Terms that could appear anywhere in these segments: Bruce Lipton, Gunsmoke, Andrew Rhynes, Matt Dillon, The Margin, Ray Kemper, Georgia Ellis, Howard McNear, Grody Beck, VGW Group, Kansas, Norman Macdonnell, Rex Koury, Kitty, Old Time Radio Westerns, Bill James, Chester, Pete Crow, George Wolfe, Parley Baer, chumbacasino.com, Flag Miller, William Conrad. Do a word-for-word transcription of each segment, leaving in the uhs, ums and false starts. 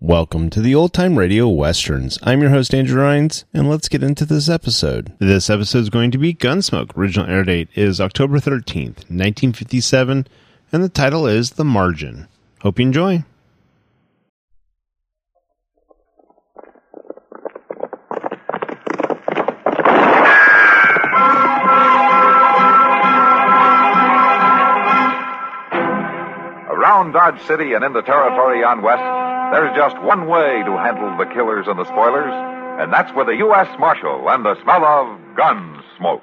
Welcome to the Old Time Radio Westerns. I'm your host, Andrew Rhynes, and let's get into this episode. This episode is going to be Gunsmoke. Original air date is October thirteenth, nineteen fifty-seven, and the title is The Margin. Hope you enjoy. Around Dodge City and in the territory on West, there's just one way to handle the killers and the spoilers, and that's with a U S Marshal and the smell of Gunsmoke.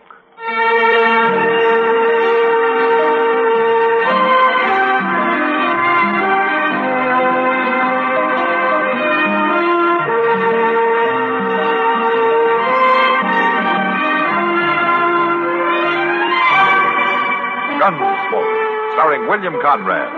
Gunsmoke, starring William Conrad.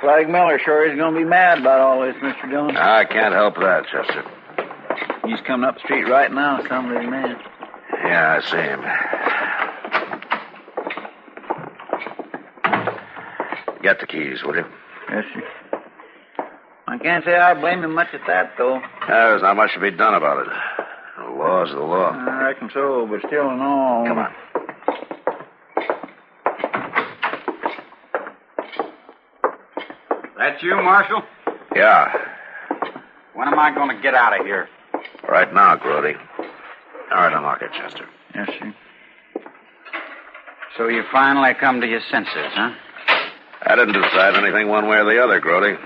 Flag Miller sure is going to be mad about all this, Mister Dillon. I can't help that, Chester. He's coming up the street right now, somebody's mad. Yeah, I see him. Get the keys, will you? Yes, sir. I can't say I blame him much at that, though. Yeah, there's not much to be done about it. The law's the law. I reckon so, but still in all... Come on. That you, Marshal? Yeah. When am I going to get out of here? Right now, Grody. All right, unlock it, Chester. Yes, sir. So you finally come to your senses, huh? I didn't decide anything one way or the other, Grody.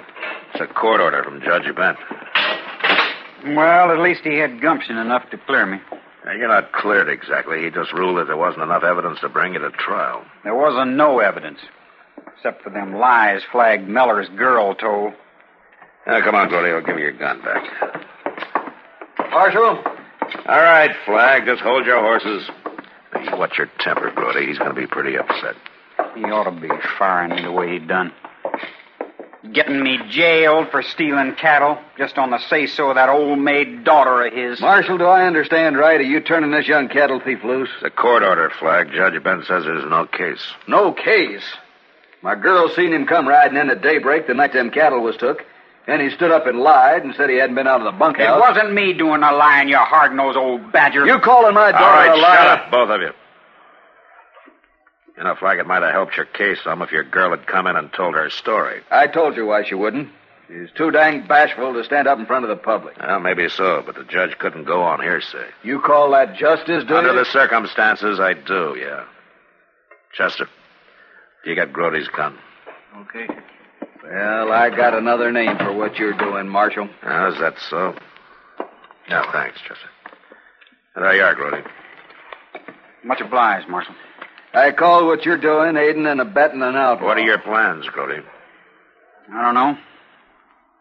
It's a court order from Judge Bent. Well, at least he had gumption enough to clear me. Now, you're not cleared exactly. He just ruled that there wasn't enough evidence to bring you to trial. There wasn't no evidence. Except for them lies Flag Miller's girl told. Now, come on, Gordy. I'll give you your gun back. Marshal? All right, Flag. Just hold your horses. Now, watch your temper, Gordy. He's going to be pretty upset. He ought to be firing the way he done. Getting me jailed for stealing cattle just on the say-so of that old maid daughter of his. Marshal, do I understand right? Are you turning this young cattle thief loose? It's a court order, Flag. Judge Bent says there's no case. No case? My girl seen him come riding in at daybreak the night them cattle was took, and he stood up and lied and said he hadn't been out of the bunkhouse. It wasn't me doing the lying, you hard-nosed old badger. You calling my daughter a liar? All right, shut up, both of you. You know, Flag, it might have helped your case some if your girl had come in and told her story. I told you why she wouldn't. She's too dang bashful to stand up in front of the public. Well, maybe so, but the judge couldn't go on hearsay. You call that justice, do you? Under the circumstances, I do, yeah. Chester, you got Grody's gun. Okay. Well, I got another name for what you're doing, Marshal. Oh, is that so? No, thanks, Chester. There you are, Grody. Much obliged, Marshal. I call what you're doing aiding and abetting an outlaw. What are your plans, Grody? I don't know.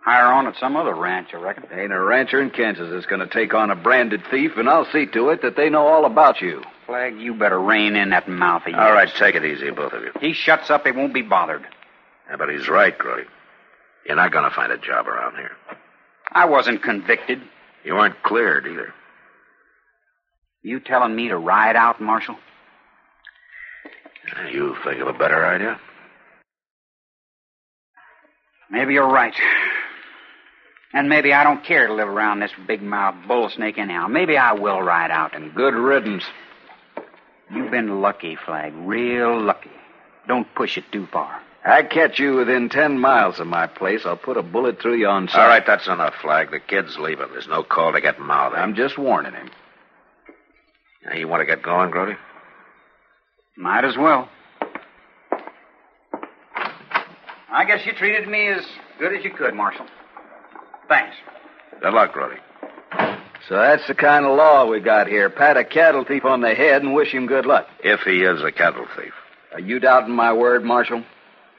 Hire on at some other ranch, I reckon. Ain't a rancher in Kansas that's going to take on a branded thief, and I'll see to it that they know all about you. Flag, you better rein in that mouth of yours. All right, take it easy, both of you. He shuts up, he won't be bothered. Yeah, but he's right, Grody. You're not going to find a job around here. I wasn't convicted. You weren't cleared, either. You telling me to ride out, Marshal? You think of a better idea? Maybe you're right. And maybe I don't care to live around this big-mouthed bullsnake anyhow. Maybe I will ride out and good riddance. You've been lucky, Flag, real lucky. Don't push it too far. I catch you within ten miles of my place, I'll put a bullet through you on sight. All right, that's enough, Flag. The kid's leaving. There's no call to get mouthy. I'm just warning him. Now, you want to get going, Grody? Might as well. I guess you treated me as good as you could, Marshal. Thanks. Good luck, Grody. So that's the kind of law we got here. Pat a cattle thief on the head and wish him good luck. If he is a cattle thief. Are you doubting my word, Marshal?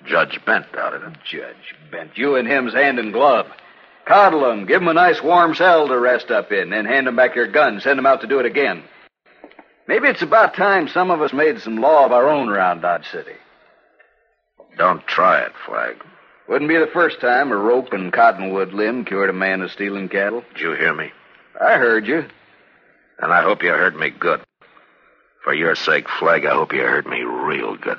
Judge Bent doubted it. Judge Bent. You and him's hand and glove. Coddle him. Give him a nice warm cell to rest up in. Then hand him back your gun. Send him out to do it again. Maybe it's about time some of us made some law of our own around Dodge City. Don't try it, Flag. Wouldn't be the first time a rope and cottonwood limb cured a man of stealing cattle. Did you hear me? I heard you. And I hope you heard me good. For your sake, Flag, I hope you heard me real good.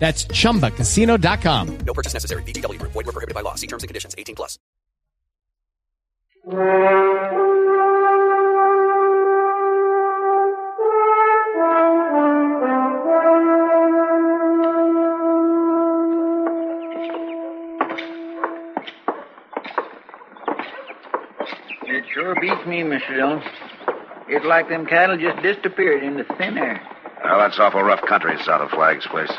That's chumba casino dot com. No purchase necessary. V G W Group. Void where prohibited by law. See terms and conditions. eighteen plus. It sure beats me, Mister Dillon. It's like them cattle just disappeared into thin air. Well, that's awful rough country south of Flag's place.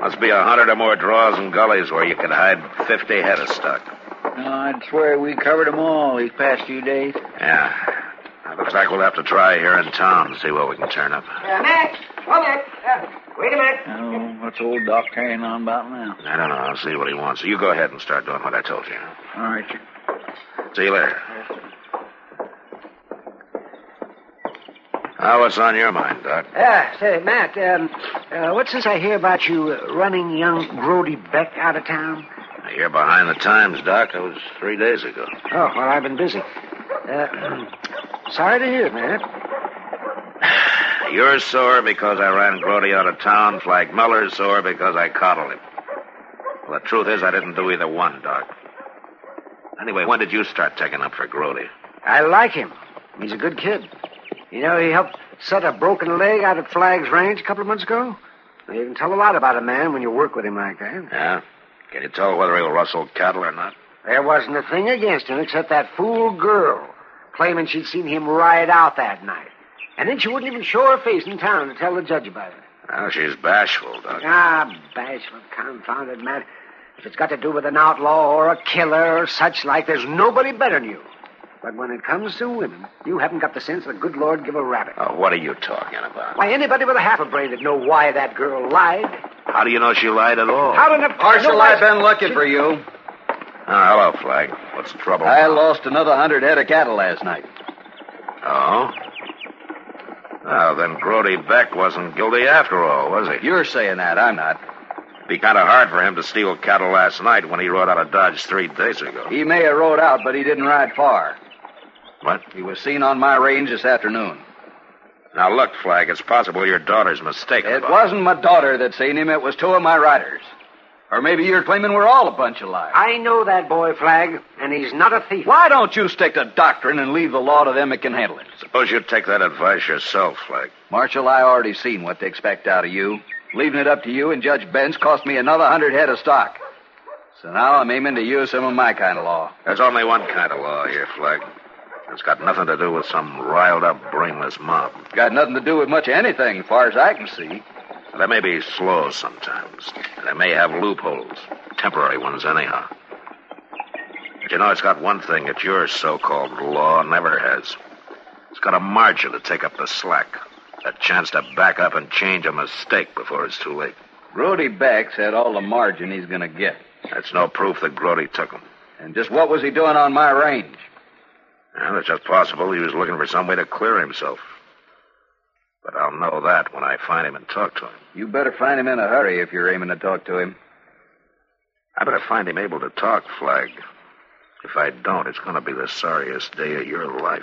Must be a hundred or more draws and gullies where you could hide fifty head of stock. No, I'd swear we covered them all these past few days. Yeah. It looks like we'll have to try here in town to see what we can turn up. Uh, Matt! Come back! Uh, wait a minute. Oh, what's old Doc carrying on about now? I don't know. I'll see what he wants. So you go ahead and start doing what I told you. All right, sir. See you later. Yes, now, what's on your mind, Doc? Uh, say, Matt, um, uh, what's this I hear about you uh, running young Grody Beck out of town? You're behind the times, Doc. That was three days ago. Oh, well, I've been busy. Uh, sorry to hear it, Matt. You're sore because I ran Grody out of town. Flag Muller's sore because I coddled him. Well, the truth is I didn't do either one, Doc. Anyway, when did you start taking up for Grody? I like him. He's a good kid. You know, he helped set a broken leg out at Flag's range a couple of months ago. Now, you can tell a lot about a man when you work with him like that. Yeah? Can you tell whether he'll rustle cattle or not? There wasn't a thing against him except that fool girl claiming she'd seen him ride out that night. And then she wouldn't even show her face in town to tell the judge about it. Well, she's bashful, Doc. Ah, bashful, confounded, man. If it's got to do with an outlaw or a killer or such like, there's nobody better than you. But when it comes to women, you haven't got the sense the good Lord give a rabbit. Oh, what are you talking about? Why, anybody with a half a brain would know why that girl lied. How do you know she lied at all? How did it... Marshal, I've been looking she... for you. Oh, hello, Flag. What's the trouble? I now? lost another hundred head of cattle last night. Oh? Well, then Grody Beck wasn't guilty after all, was he? You're saying that. I'm not. It'd be kind of hard for him to steal cattle last night when he rode out of Dodge three days ago. He may have rode out, but he didn't ride far. What? He was seen on my range this afternoon. Now, look, Flag, it's possible your daughter's mistaken. It wasn't my daughter that seen him. It was two of my riders. Or maybe you're claiming we're all a bunch of liars. I know that boy, Flag, and he's not a thief. Why don't you stick to doctrine and leave the law to them that can handle it? Suppose you take that advice yourself, Flag. Marshal, I already seen what they expect out of you. Leaving it up to you and Judge Benz cost me another hundred head of stock. So now I'm aiming to use some of my kind of law. There's only one kind of law here, Flag. It's got nothing to do with some riled-up, brainless mob. Got nothing to do with much of anything, as far as I can see. They may be slow sometimes. And they may have loopholes. Temporary ones, anyhow. But you know, it's got one thing that your so-called law never has. It's got a margin to take up the slack. A chance to back up and change a mistake before it's too late. Brody Beck's had all the margin he's going to get. That's no proof that Brody took him. And just what was he doing on my range? Well, it's just possible he was looking for some way to clear himself. But I'll know that when I find him and talk to him. You better find him in a hurry if you're aiming to talk to him. I better find him able to talk, Flag. If I don't, it's going to be the sorriest day of your life.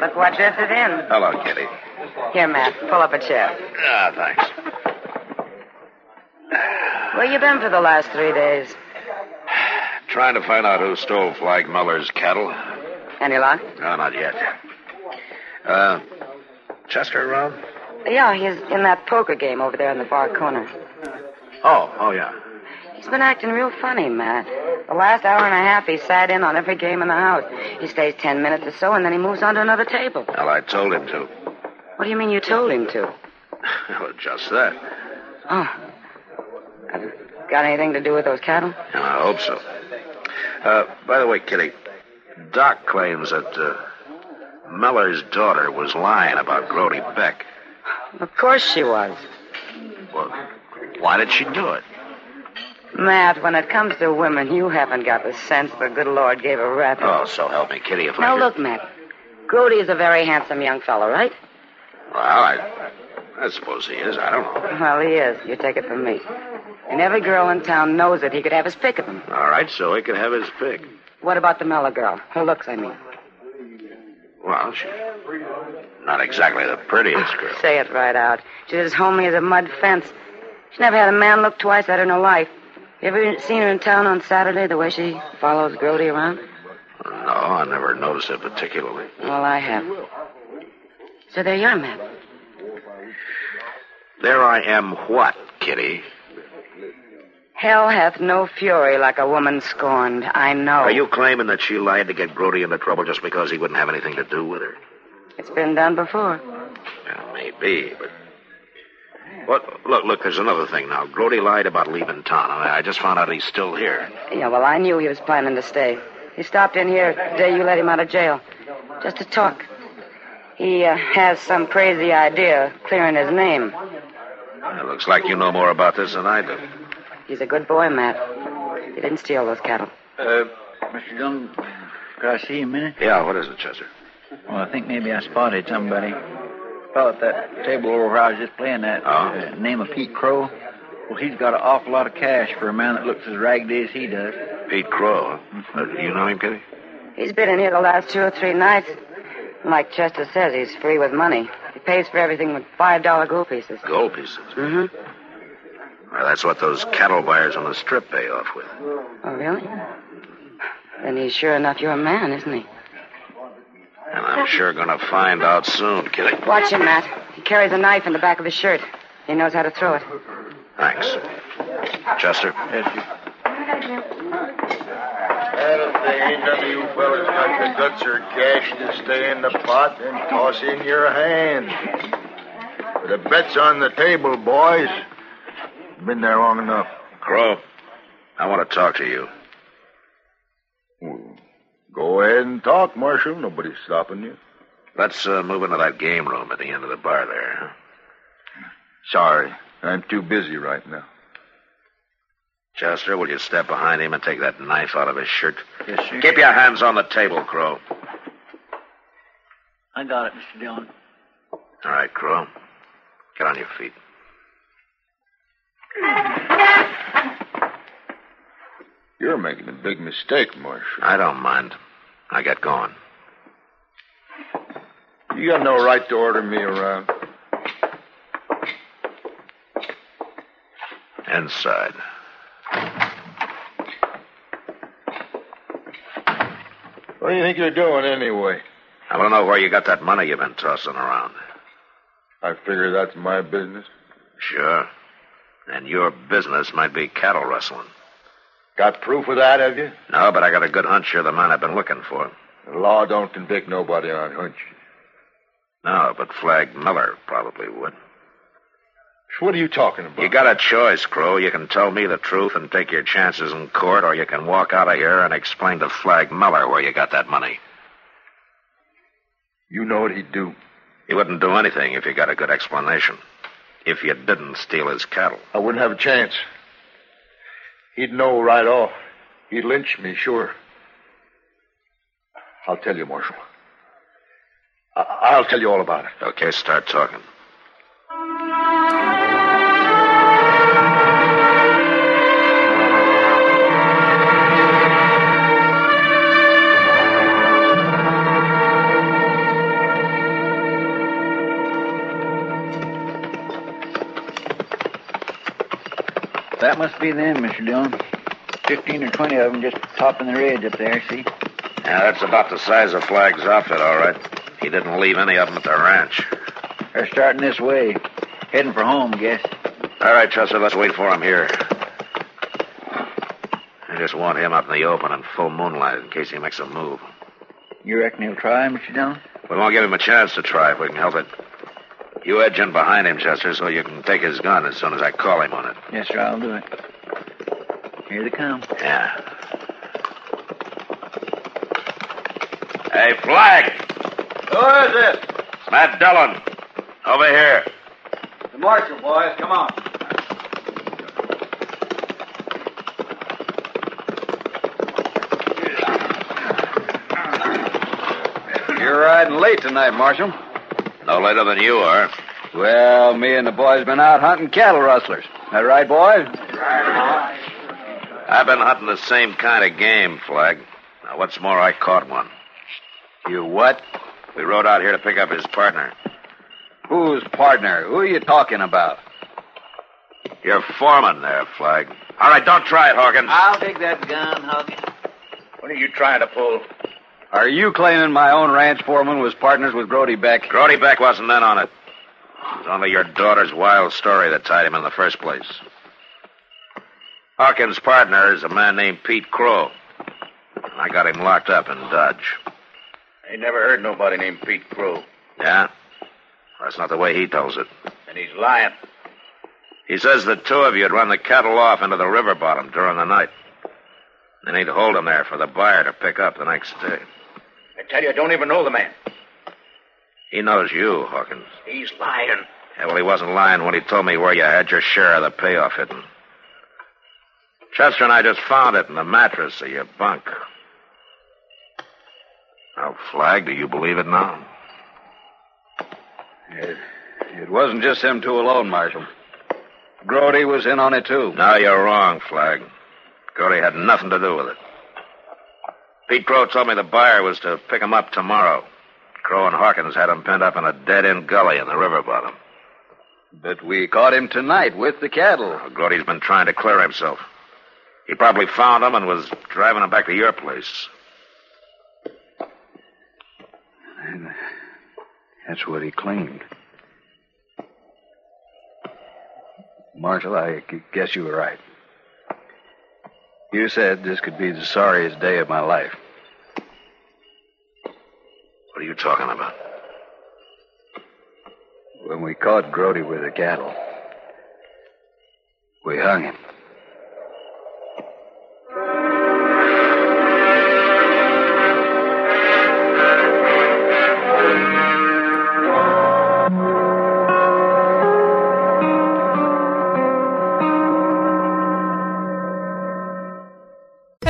Look what this is in. Hello, Kitty. Here, Matt, pull up a chair. Ah, thanks. Where you been for the last three days? Trying to find out who stole Flag Muller's cattle. Any luck? No, not yet. Uh, Chester around? Yeah, he's in that poker game over there in the far corner. Oh, oh, yeah. He's been acting real funny, Matt. The last hour and a half, he sat in on every game in the house. He stays ten minutes or so, and then he moves on to another table. Well, I told him to. What do you mean you told him to? Well, just that. Oh. Got anything to do with those cattle? Yeah, I hope so. Uh, by the way, Kitty, Doc claims that uh, Miller's daughter was lying about Brody Beck. Of course she was. Well, why did she do it? Matt, when it comes to women, you haven't got the sense the good Lord gave a rap. Oh, so help me, Kitty, if I... Now, look, Matt. Brody is a very handsome young fellow, right? Well, I, I suppose he is. I don't know. Well, he is. You take it from me. And every girl in town knows that he could have his pick of him. All right, so he could have his pick. What about the Miller girl? Her looks, I mean. Well, she's not exactly the prettiest girl. Say it right out. She's as homely as a mud fence. She's never had a man look twice at her in her life. You ever seen her in town on Saturday, the way she follows Brody around? No, I never noticed it particularly. Well, I have. So there you are, Matt. There I am what, Kitty? Hell hath no fury like a woman scorned, I know. Are you claiming that she lied to get Brody into trouble just because he wouldn't have anything to do with her? It's been done before. Well, maybe, but... Well, look, look, there's another thing now. Brody lied about leaving town. I, I just found out he's still here. Yeah, well, I knew he was planning to stay. He stopped in here the day you let him out of jail, just to talk. He uh, has some crazy idea of clearing his name. It looks like you know more about this than I do. He's a good boy, Matt. He didn't steal those cattle. Uh, Mister Dillon, could I see you a minute? Yeah, what is it, Chester? Well, I think maybe I spotted somebody. Fellow at that table over where I was just playing at. Oh? Uh, name of Pete Crow. Well, he's got an awful lot of cash for a man that looks as raggedy as he does. Pete Crow? Mm-hmm. Uh, do you know him, Kitty? He's been in here the last two or three nights. Like Chester says, he's free with money. He pays for everything with five dollar gold pieces. Gold pieces? Mm-hmm. Well, that's what those cattle buyers on the strip pay off with. Oh, really? Then he's sure enough your man, isn't he? And I'm sure going to find out soon, Kitty. Watch him, Matt. He carries a knife in the back of his shirt. He knows how to throw it. Thanks. Chester? Yes, you. And if they ain't none of you fellas got the guts or cash to stay in the pot, then toss in your hand. But the bet's on the table, boys. Been there long enough. Crow, I want to talk to you. Well, go ahead and talk, Marshal. Nobody's stopping you. Let's uh, move into that game room at the end of the bar there, huh? Sorry, I'm too busy right now. Chester, will you step behind him and take that knife out of his shirt? Yes, sir. Keep your hands on the table, Crow. I got it, Mister Dillon. All right, Crow. Get on your feet. You're making a big mistake, Marshal. I don't mind. I got going. You got no right to order me around. Inside. What do you think you're doing anyway? I don't know where you got that money you've been tossing around. I figure that's my business. Sure. And your business might be cattle rustling. Got proof of that, have you? No, but I got a good hunch you're the man I've been looking for. The law don't convict nobody on hunches. No, but Flag Miller probably would. What are you talking about? You got a choice, Crow. You can tell me the truth and take your chances in court, or you can walk out of here and explain to Flag Miller where you got that money. You know what he'd do. He wouldn't do anything if you got a good explanation. If you didn't steal his cattle. I wouldn't have a chance. He'd know right off. He'd lynch me, sure. I'll tell you, Marshal. I- I'll tell you all about it. Okay, start talking. That must be them, Mister Dillon. Fifteen or twenty of them just topping their heads up there, see? Yeah, that's about the size of Flag's outfit, all right. He didn't leave any of them at the ranch. They're starting this way. Heading for home, guess. All right, Chester, let's wait for him here. I just want him up in the open in full moonlight in case he makes a move. You reckon he'll try, Mister Dillon? We won't give him a chance to try if we can help it. You edge in behind him, Chester, so you can take his gun as soon as I call him on it. Yes, sir, I'll do it. Here they come. Yeah. Hey, Flag! Who is it? It's Matt Dillon. Over here. The marshal, boys. Come on. You're riding late tonight, Marshal. No later than you are. Well, me and the boys been out hunting cattle rustlers. That right, boys? I've been hunting the same kind of game, Flag. Now, what's more, I caught one. You what? We rode out here to pick up his partner. Whose partner? Who are you talking about? Your foreman there, Flag. All right, don't try it, Hawkins. I'll take that gun, Hawkins. What are you trying to pull? Are you claiming my own ranch foreman was partners with Grody Beck? Grody Beck wasn't in on it. It was only your daughter's wild story that tied him in the first place. Hawkins' partner is a man named Pete Crow. And I got him locked up in Dodge. I never heard nobody named Pete Crow. Yeah? That's not the way he tells it. And he's lying. He says the two of you had run the cattle off into the river bottom during the night. Then he'd hold him there for the buyer to pick up the next day. I tell you, I don't even know the man. He knows you, Hawkins. He's lying. Yeah, well, he wasn't lying when he told me where you had your share of the payoff hidden. Chester and I just found it in the mattress of your bunk. Now, Flag, do you believe it now? It, it wasn't just them two alone, Marshal. Grody was in on it, too. No, you're wrong, Flag. Grody had nothing to do with it. Pete Crow told me the buyer was to pick him up tomorrow. Crow and Hawkins had him pinned up in a dead-end gully in the river bottom. But we caught him tonight with the cattle. Oh, Grody's been trying to clear himself. He probably found him and was driving him back to your place. And that's what he claimed. Marshal, I guess you were right. You said this could be the sorriest day of my life. What are you talking about? When we caught Grody with the cattle, we hung him.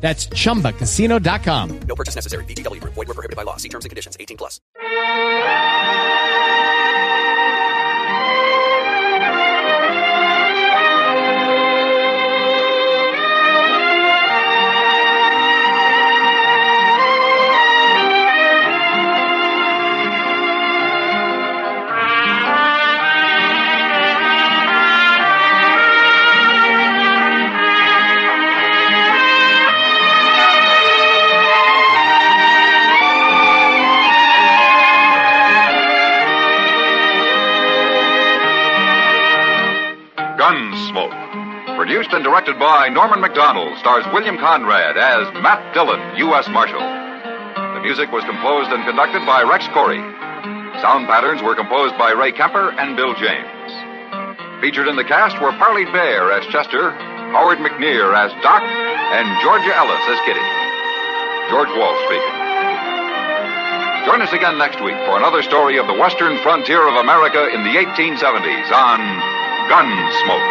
That's chumba casino dot com. No purchase necessary. V G W Group. Void where prohibited by law. See terms and conditions. eighteen plus. Gunsmoke, produced and directed by Norman Macdonnell, stars William Conrad as Matt Dillon, U S Marshal. The music was composed and conducted by Rex Koury. Sound patterns were composed by Ray Kemper and Bill James. Featured in the cast were Parley Baer as Chester, Howard McNear as Doc, and Georgia Ellis as Kitty. George Wolfe speaking. Join us again next week for another story of the western frontier of America in the eighteen seventies on Gunsmoke.